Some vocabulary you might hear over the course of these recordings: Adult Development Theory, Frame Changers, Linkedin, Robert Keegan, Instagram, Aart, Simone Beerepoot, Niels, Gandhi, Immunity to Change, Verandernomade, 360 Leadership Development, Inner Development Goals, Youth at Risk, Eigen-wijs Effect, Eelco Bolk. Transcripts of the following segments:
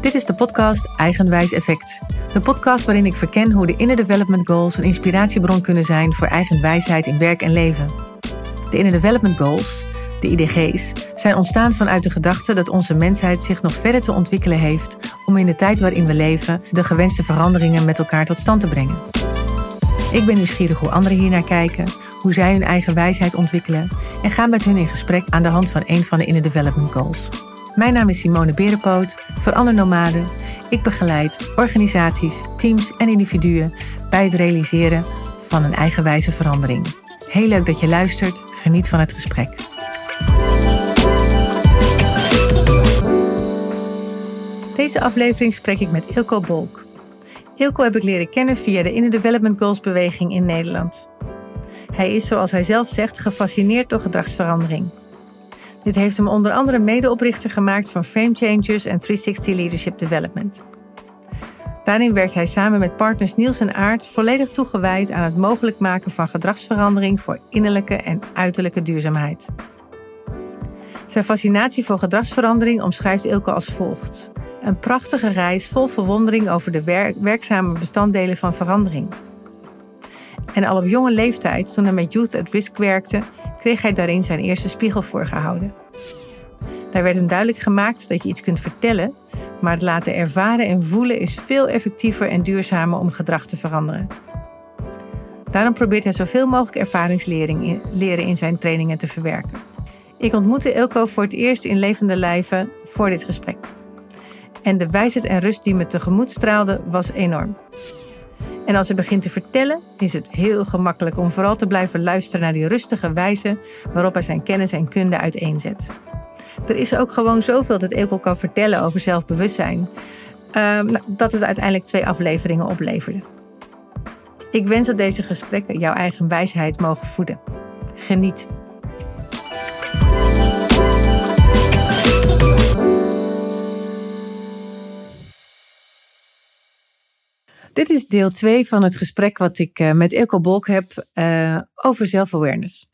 Dit is de podcast Eigen-wijs Effect. De podcast waarin ik verken hoe de Inner Development Goals een inspiratiebron kunnen zijn voor eigen wijsheid in werk en leven. De Inner Development Goals, de IDG's, zijn ontstaan vanuit de gedachte dat onze mensheid zich nog verder te ontwikkelen heeft om in de tijd waarin we leven de gewenste veranderingen met elkaar tot stand te brengen. Ik ben nieuwsgierig hoe anderen hiernaar kijken, hoe zij hun eigen wijsheid ontwikkelen en ga met hun in gesprek aan de hand van een van de Inner Development Goals. Mijn naam is Simone Beerepoot, Verandernomade. Ik begeleid organisaties, teams en individuen bij het realiseren van een eigenwijze verandering. Heel leuk dat je luistert. Geniet van het gesprek. Deze aflevering spreek ik met Eelco Bolk. Eelco heb ik leren kennen via de Inner Development Goals beweging in Nederland. Hij is, zoals hij zelf zegt, gefascineerd door gedragsverandering. Dit heeft hem onder andere medeoprichter gemaakt van Frame Changers en 360 Leadership Development. Daarin werkt hij samen met partners Niels en Aart volledig toegewijd aan het mogelijk maken van gedragsverandering voor innerlijke en uiterlijke duurzaamheid. Zijn fascinatie voor gedragsverandering omschrijft Eelco als volgt. Een prachtige reis vol verwondering over de werkzame bestanddelen van verandering. En al op jonge leeftijd, toen hij met Youth at Risk werkte, kreeg hij daarin zijn eerste spiegel voorgehouden. Daar werd hem duidelijk gemaakt dat je iets kunt vertellen, maar het laten ervaren en voelen is veel effectiever en duurzamer om gedrag te veranderen. Daarom probeert hij zoveel mogelijk ervaringsleren in zijn trainingen te verwerken. Ik ontmoette Eelco voor het eerst in levende lijve voor dit gesprek. En de wijsheid en rust die me tegemoet straalde was enorm. En als hij begint te vertellen, is het heel gemakkelijk om vooral te blijven luisteren naar die rustige wijze waarop hij zijn kennis en kunde uiteenzet. Er is ook gewoon zoveel dat Eelco kan vertellen over zelfbewustzijn, dat het uiteindelijk 2 afleveringen opleverde. Ik wens dat deze gesprekken jouw eigen wijsheid mogen voeden. Geniet! Dit is deel 2 van het gesprek wat ik met Eelco Bolk heb over self-awareness.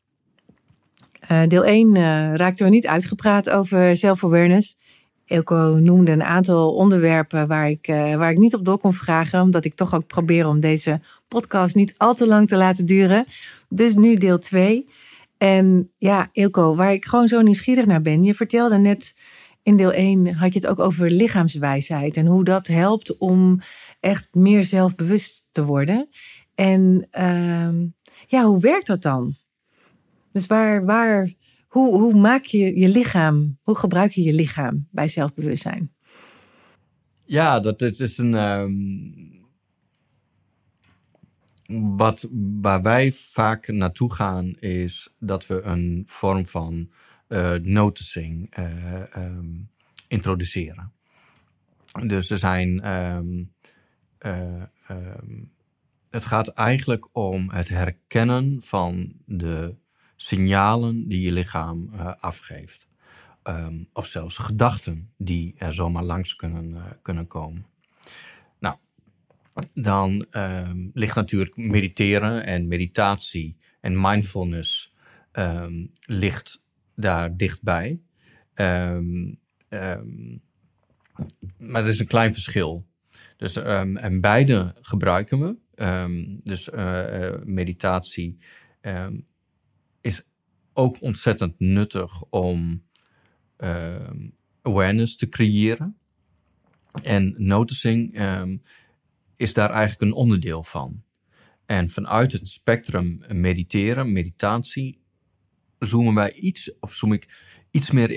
Deel 1 raakten we niet uitgepraat over self-awareness. Eelco noemde een aantal onderwerpen waar ik niet op door kon vragen, omdat ik toch ook probeer om deze podcast niet al te lang te laten duren. Dus nu deel 2. En ja, Eelco, waar ik gewoon zo nieuwsgierig naar ben. Je vertelde net, in deel 1 had je het ook over lichaamswijsheid en hoe dat helpt om echt meer zelfbewust te worden. En hoe werkt dat dan? Dus hoe maak je je lichaam, hoe gebruik je je lichaam bij zelfbewustzijn? Ja, dat is een... Waar wij vaak naartoe gaan is dat we een vorm van noticing introduceren. Dus er zijn... Het gaat eigenlijk om het herkennen van de signalen die je lichaam afgeeft. Of zelfs gedachten die er zomaar langs kunnen komen. Nou, dan ligt natuurlijk mediteren en meditatie en mindfulness ligt daar dichtbij. Maar er is een klein verschil. Dus, en beide gebruiken we. Meditatie is ook ontzettend nuttig om awareness te creëren. En noticing is daar eigenlijk een onderdeel van. En vanuit het spectrum meditatie, zoom ik iets meer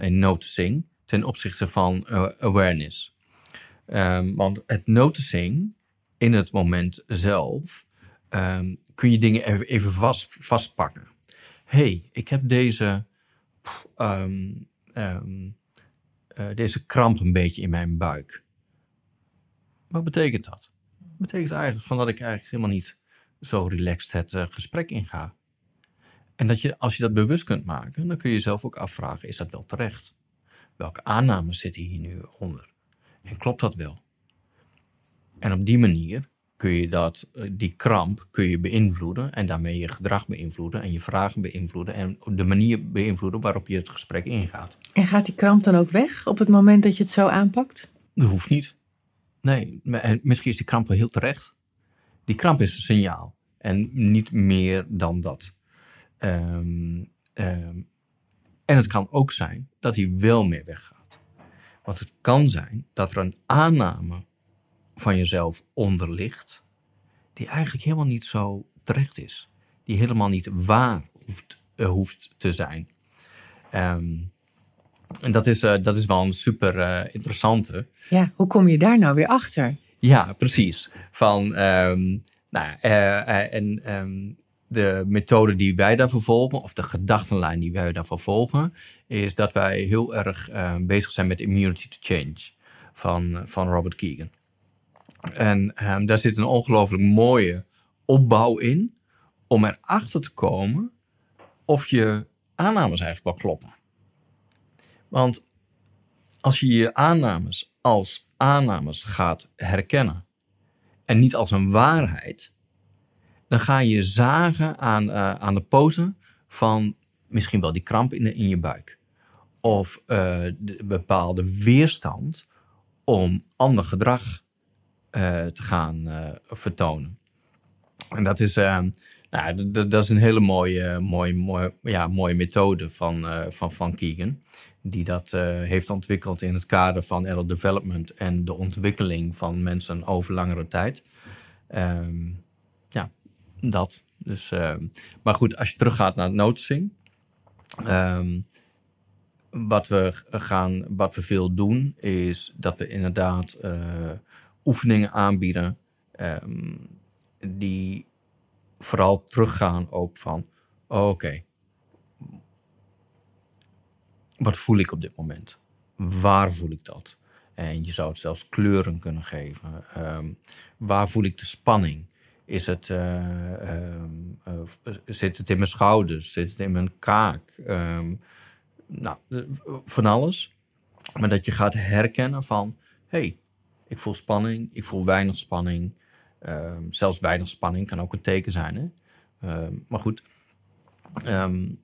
in noticing ten opzichte van awareness. Want het noticing in het moment zelf kun je dingen even vastpakken. Hey, ik heb deze kramp een beetje in mijn buik. Wat betekent dat? Dat betekent eigenlijk van dat ik eigenlijk helemaal niet zo relaxed het gesprek inga. En dat je, als je dat bewust kunt maken, dan kun je jezelf ook afvragen, is dat wel terecht? Welke aannames zitten hier nu onder? En klopt dat wel? En op die manier kun je die kramp kun je beïnvloeden en daarmee je gedrag beïnvloeden en je vragen beïnvloeden en de manier beïnvloeden waarop je het gesprek ingaat. En gaat die kramp dan ook weg op het moment dat je het zo aanpakt? Dat hoeft niet. Nee, misschien is die kramp wel heel terecht. Die kramp is een signaal en niet meer dan dat. En het kan ook zijn dat hij wel meer weggaat. Want het kan zijn dat er een aanname van jezelf onder ligt, die eigenlijk helemaal niet zo terecht is. Die helemaal niet waar hoeft te zijn. En dat is wel een super interessante. Ja, hoe kom je daar nou weer achter? Ja, precies. De methode die wij daar vervolgen, of de gedachtenlijn die wij daar vervolgen, is dat wij heel erg bezig zijn met Immunity to Change van Robert Keegan. En daar zit een ongelooflijk mooie opbouw in om erachter te komen of je aannames eigenlijk wel kloppen. Want als je aannames als aannames gaat herkennen en niet als een waarheid, dan ga je zagen aan de poten van misschien wel die kramp in je buik. Of de bepaalde weerstand om ander gedrag te gaan vertonen. En dat is, dat is een hele mooie methode van Keegan. Die dat heeft ontwikkeld in het kader van Adult Development en de ontwikkeling van mensen over langere tijd. Dat. Dus, maar goed, als je teruggaat naar noticing. Wat we veel doen, is dat we inderdaad oefeningen aanbieden. Die vooral teruggaan ook van, oké, wat voel ik op dit moment? Waar voel ik dat? En je zou het zelfs kleuren kunnen geven. Waar voel ik de spanning? Is het, zit het in mijn schouders? Zit het in mijn kaak? Van alles. Maar dat je gaat herkennen van, hey, ik voel spanning, ik voel weinig spanning. Zelfs weinig spanning kan ook een teken zijn. Hè? Maar goed. En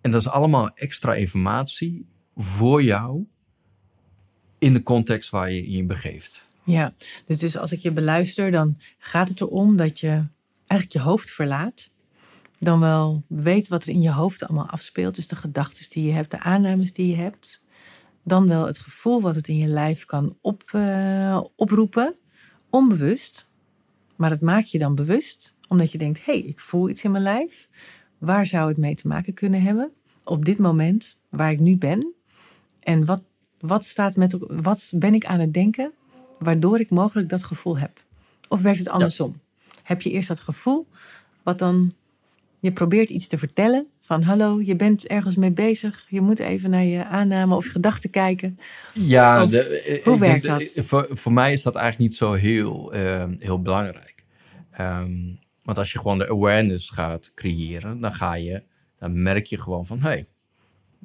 dat is allemaal extra informatie voor jou in de context waar je je in begeeft. Ja, dus als ik je beluister, dan gaat het erom dat je eigenlijk je hoofd verlaat. Dan wel weet wat er in je hoofd allemaal afspeelt. Dus de gedachten die je hebt, de aannames die je hebt. Dan wel het gevoel wat het in je lijf kan oproepen. Onbewust. Maar dat maak je dan bewust. Omdat je denkt, hey, ik voel iets in mijn lijf. Waar zou het mee te maken kunnen hebben? Op dit moment, waar ik nu ben. En wat ben ik aan het denken? Waardoor ik mogelijk dat gevoel heb. Of werkt het andersom? Ja. Heb je eerst dat gevoel, wat dan je probeert iets te vertellen. Van hallo, je bent ergens mee bezig. Je moet even naar je aanname of je gedachten kijken. Ja, of, hoe werkt dat? Voor mij is dat eigenlijk niet zo heel belangrijk. Want als je gewoon de awareness gaat creëren, dan merk je gewoon van, hey,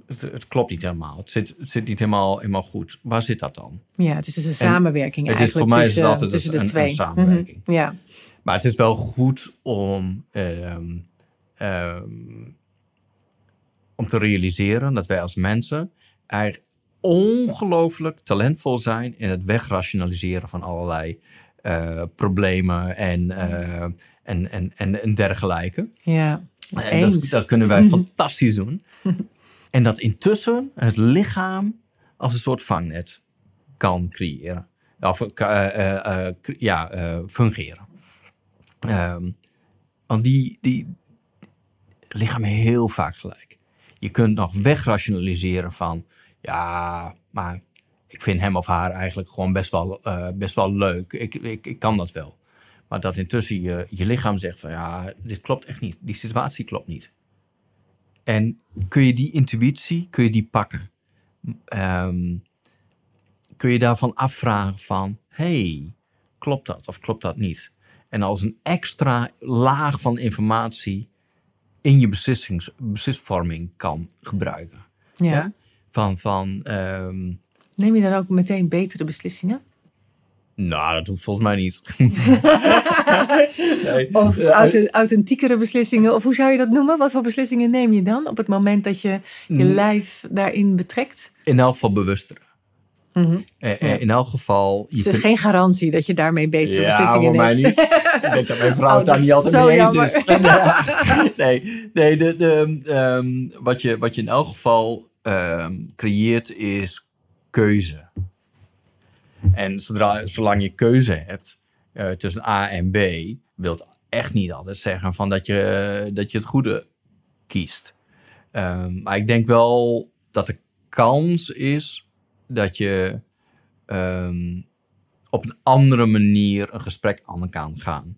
het klopt niet helemaal. Het zit niet helemaal goed. Waar zit dat dan? Ja, het is dus een samenwerking eigenlijk. Voor mij is het altijd een samenwerking. Mm-hmm, ja. Maar het is wel goed om te realiseren dat wij als mensen eigenlijk ongelooflijk talentvol zijn in het wegrationaliseren van allerlei problemen en dergelijke. Ja, en dat kunnen wij fantastisch doen. En dat intussen het lichaam als een soort vangnet kan creëren. Of fungeren. Want die lichaam heel vaak gelijk. Je kunt nog wegrationaliseren van, ja, maar ik vind hem of haar eigenlijk gewoon best wel leuk. Ik kan dat wel. Maar dat intussen je lichaam zegt van, ja, dit klopt echt niet. Die situatie klopt niet. En kun je die intuïtie, pakken? Kun je daarvan afvragen van, hey, klopt dat of klopt dat niet? En als een extra laag van informatie in je beslisvorming kan gebruiken. Ja. Ja? Neem je dan ook meteen betere beslissingen? Nou, dat hoeft volgens mij niet. Nee. Of authentiekere beslissingen. Of hoe zou je dat noemen? Wat voor beslissingen neem je dan op het moment dat je je lijf daarin betrekt? In elk geval bewuster. Mm-hmm. In elk geval... Het is dus geen garantie dat je daarmee betere beslissingen neemt. Ja, voor mij niet. Ik denk dat mijn vrouw het daar niet altijd mee eens is. Nee, wat je in elk geval creëert is keuze. En zolang je keuze hebt tussen A en B... wil het echt niet altijd zeggen van dat je het goede kiest. Maar ik denk wel dat de kans is... dat je op een andere manier een gesprek aan kan gaan.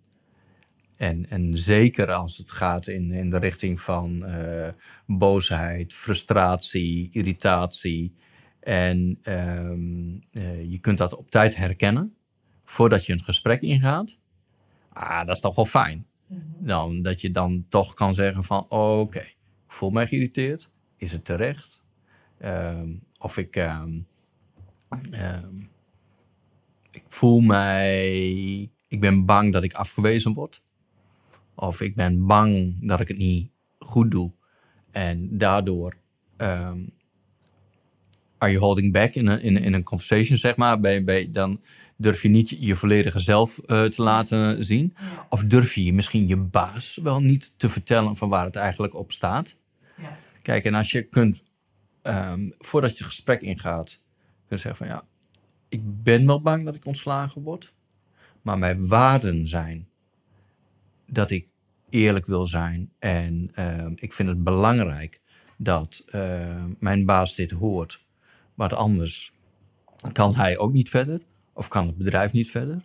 En zeker als het gaat in de richting van boosheid, frustratie, irritatie. En je kunt dat op tijd herkennen voordat je een gesprek ingaat. Ah, dat is toch wel fijn. Mm-hmm. Dat je dan toch kan zeggen van oké, ik voel mij geïrriteerd. Is het terecht? Ik voel mij... Ik ben bang dat ik afgewezen word. Of ik ben bang dat ik het niet goed doe. En daardoor... are you holding back in een conversation, zeg maar? Dan durf je niet je volledige zelf te laten zien. Of durf je misschien je baas wel niet te vertellen... van waar het eigenlijk op staat. Ja. Kijk, en als je kunt... voordat je het gesprek ingaat... kun je zeggen van ja... ik ben wel bang dat ik ontslagen word... maar mijn waarden zijn... dat ik eerlijk wil zijn... en ik vind het belangrijk... dat mijn baas dit hoort... want anders... kan hij ook niet verder... of kan het bedrijf niet verder...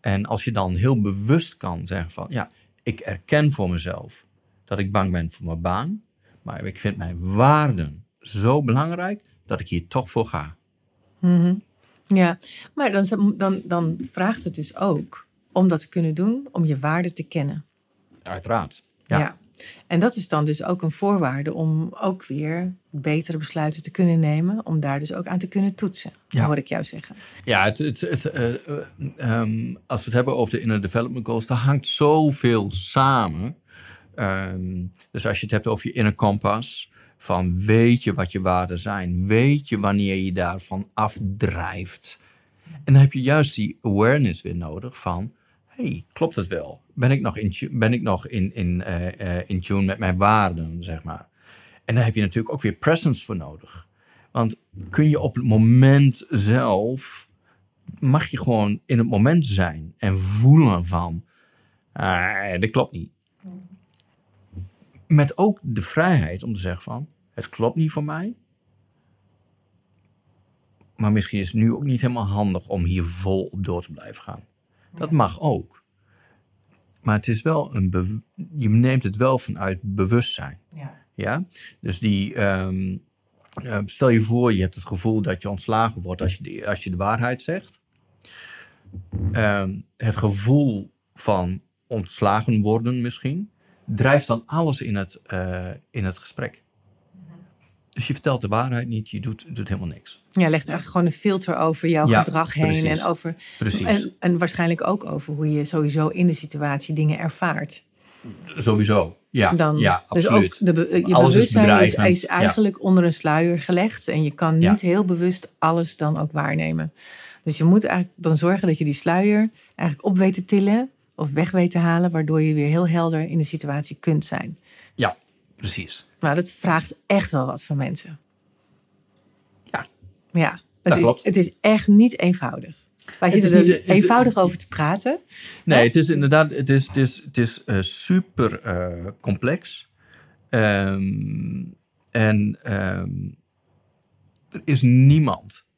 en als je dan heel bewust kan zeggen van... ja, ik erken voor mezelf... dat ik bang ben voor mijn baan... maar ik vind mijn waarden... zo belangrijk dat ik hier toch voor ga. Mm-hmm. Ja, maar dan vraagt het dus ook om dat te kunnen doen, om je waarde te kennen. Uiteraard, ja. En dat is dan dus ook een voorwaarde om ook weer betere besluiten te kunnen nemen, om daar dus ook aan te kunnen toetsen, hoor ik jou zeggen. Ja, als we het hebben over de Inner Development Goals, daar hangt zoveel samen. Dus als je het hebt over je inner kompas, van weet je wat je waarden zijn? Weet je wanneer je daarvan afdrijft? En dan heb je juist die awareness weer nodig van... hey, klopt het wel? Ben ik nog in tune met mijn waarden, zeg maar? En daar heb je natuurlijk ook weer presence voor nodig. Want kun je op het moment zelf... mag je gewoon in het moment zijn en voelen van... dit klopt niet. Met ook de vrijheid om te zeggen van... het klopt niet voor mij. Maar misschien is het nu ook niet helemaal handig... om hier vol op door te blijven gaan. Dat mag ook. Maar het is wel je neemt het wel vanuit bewustzijn. Ja? Dus stel je voor, je hebt het gevoel dat je ontslagen wordt... als je de waarheid zegt. Het gevoel van ontslagen worden misschien... drijft dan alles in het gesprek. Dus je vertelt de waarheid niet, je doet helemaal niks. Ja, legt eigenlijk gewoon een filter over jouw gedrag heen. Precies, en over en waarschijnlijk ook over hoe je sowieso in de situatie dingen ervaart. Sowieso, ja, absoluut. Dus ook je alles bewustzijn is eigenlijk onder een sluier gelegd... en je kan niet heel bewust alles dan ook waarnemen. Dus je moet eigenlijk dan zorgen dat je die sluier eigenlijk op weet te tillen... of weg weet te halen, waardoor je weer heel helder in de situatie kunt zijn. Ja, precies. Nou, dat vraagt echt wel wat van mensen. Ja, het is echt niet eenvoudig. Wij zitten er eenvoudig over te praten. Nee, hè? Het is inderdaad super complex. Er is niemand...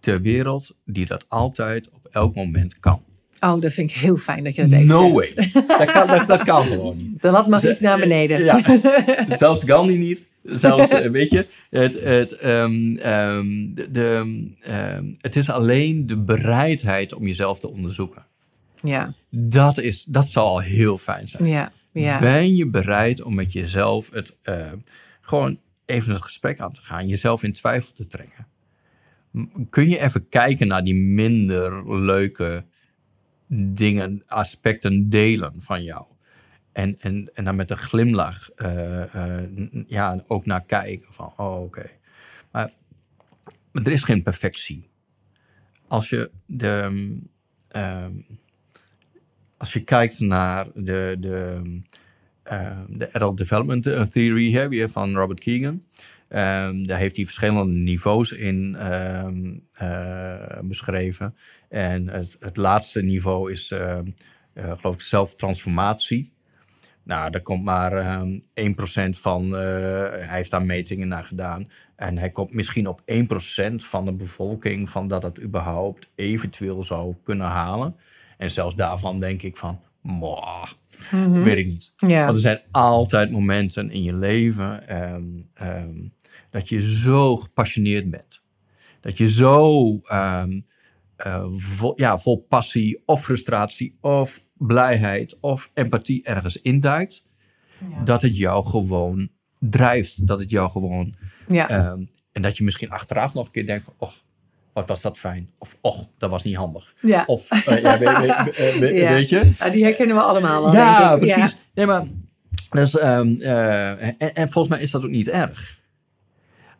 ter wereld die dat altijd op elk moment kan. Oh, dat vind ik heel fijn dat je dat even zegt. No way. Dat kan gewoon niet. Dan had mag iets naar beneden. Ja. Zelfs Gandhi niet. Zelfs, weet je, het is alleen de bereidheid om jezelf te onderzoeken. Ja. Dat zal al heel fijn zijn. Ja. Ben je bereid om met jezelf gewoon even het gesprek aan te gaan, jezelf in twijfel te trekken? Kun je even kijken naar die minder leuke dingen, aspecten, delen van jou? En dan met een glimlach ook naar kijken van, oké. Maar er is geen perfectie. Als je kijkt naar de Adult Development Theory weer van Robert Keegan. Daar heeft hij verschillende niveaus in beschreven. En het laatste niveau is, geloof ik, zelftransformatie. Nou, daar komt maar 1% van... hij heeft daar metingen naar gedaan. En hij komt misschien op 1% van de bevolking... van dat het überhaupt eventueel zou kunnen halen. En zelfs daarvan denk ik van... weet ik niet. Yeah. Want er zijn altijd momenten in je leven... dat je zo gepassioneerd bent. Dat je zo vol passie of frustratie... of blijheid of empathie ergens induikt... Ja. Dat het jou gewoon drijft. Dat het jou gewoon... Ja. En dat je misschien achteraf nog een keer denkt van... wat was dat fijn? Of, dat was niet handig. Ja. Of, weet je? Ja, die herkennen we allemaal al, ja, denk ik. Precies. Ja. Nee, maar... Dus, en volgens mij is dat ook niet erg.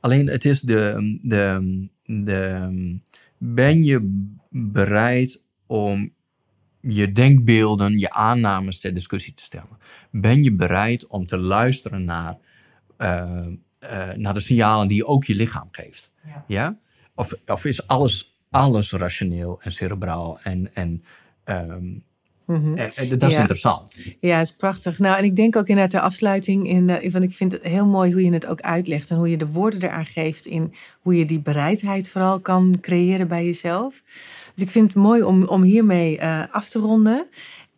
Alleen het is ben je bereid om je denkbeelden, je aannames ter discussie te stellen? Ben je bereid om te luisteren naar de signalen die ook je lichaam geeft? Ja. Ja? Of is alles rationeel en cerebraal en dat is interessant. Ja, dat is prachtig. Nou, en ik denk ook inderdaad de afsluiting. Want ik vind het heel mooi hoe je het ook uitlegt. En hoe je de woorden eraan geeft. In hoe je die bereidheid vooral kan creëren bij jezelf. Dus ik vind het mooi om hiermee af te ronden.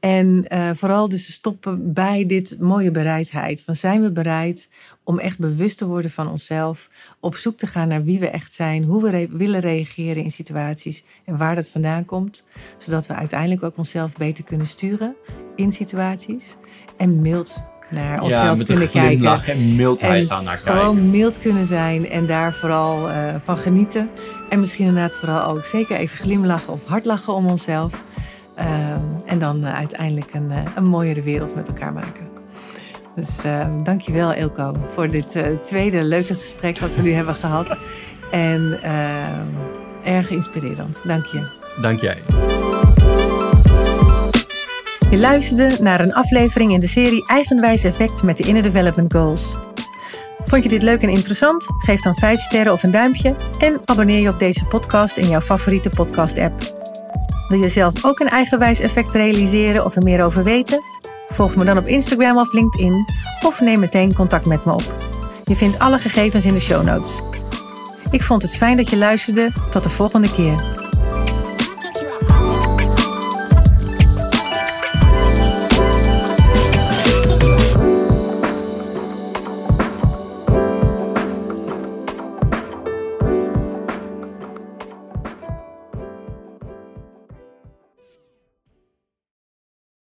En vooral dus te stoppen bij dit mooie bereidheid. Van zijn we bereid om echt bewust te worden van onszelf. Op zoek te gaan naar wie we echt zijn. Hoe we willen reageren in situaties. En waar dat vandaan komt. Zodat we uiteindelijk ook onszelf beter kunnen sturen in situaties. En mild naar onszelf kunnen kijken. Ja, met een glimlach en mildheid aan naar kijken. Gewoon mild kunnen zijn en daar vooral van genieten. En misschien inderdaad vooral ook zeker even glimlachen of hardlachen om onszelf. En dan uiteindelijk een mooiere wereld met elkaar maken. Dus dankjewel Eelco voor dit tweede leuke gesprek wat we nu hebben gehad. En erg inspirerend. Dank je. Dank jij. Je luisterde naar een aflevering in de serie Eigen-wijs Effect met de Inner Development Goals. Vond je dit leuk en interessant? Geef dan 5 sterren of een duimpje. En abonneer je op deze podcast in jouw favoriete podcast-app. Wil je zelf ook een eigenwijs effect realiseren of er meer over weten? Volg me dan op Instagram of LinkedIn of neem meteen contact met me op. Je vindt alle gegevens in de show notes. Ik vond het fijn dat je luisterde. Tot de volgende keer.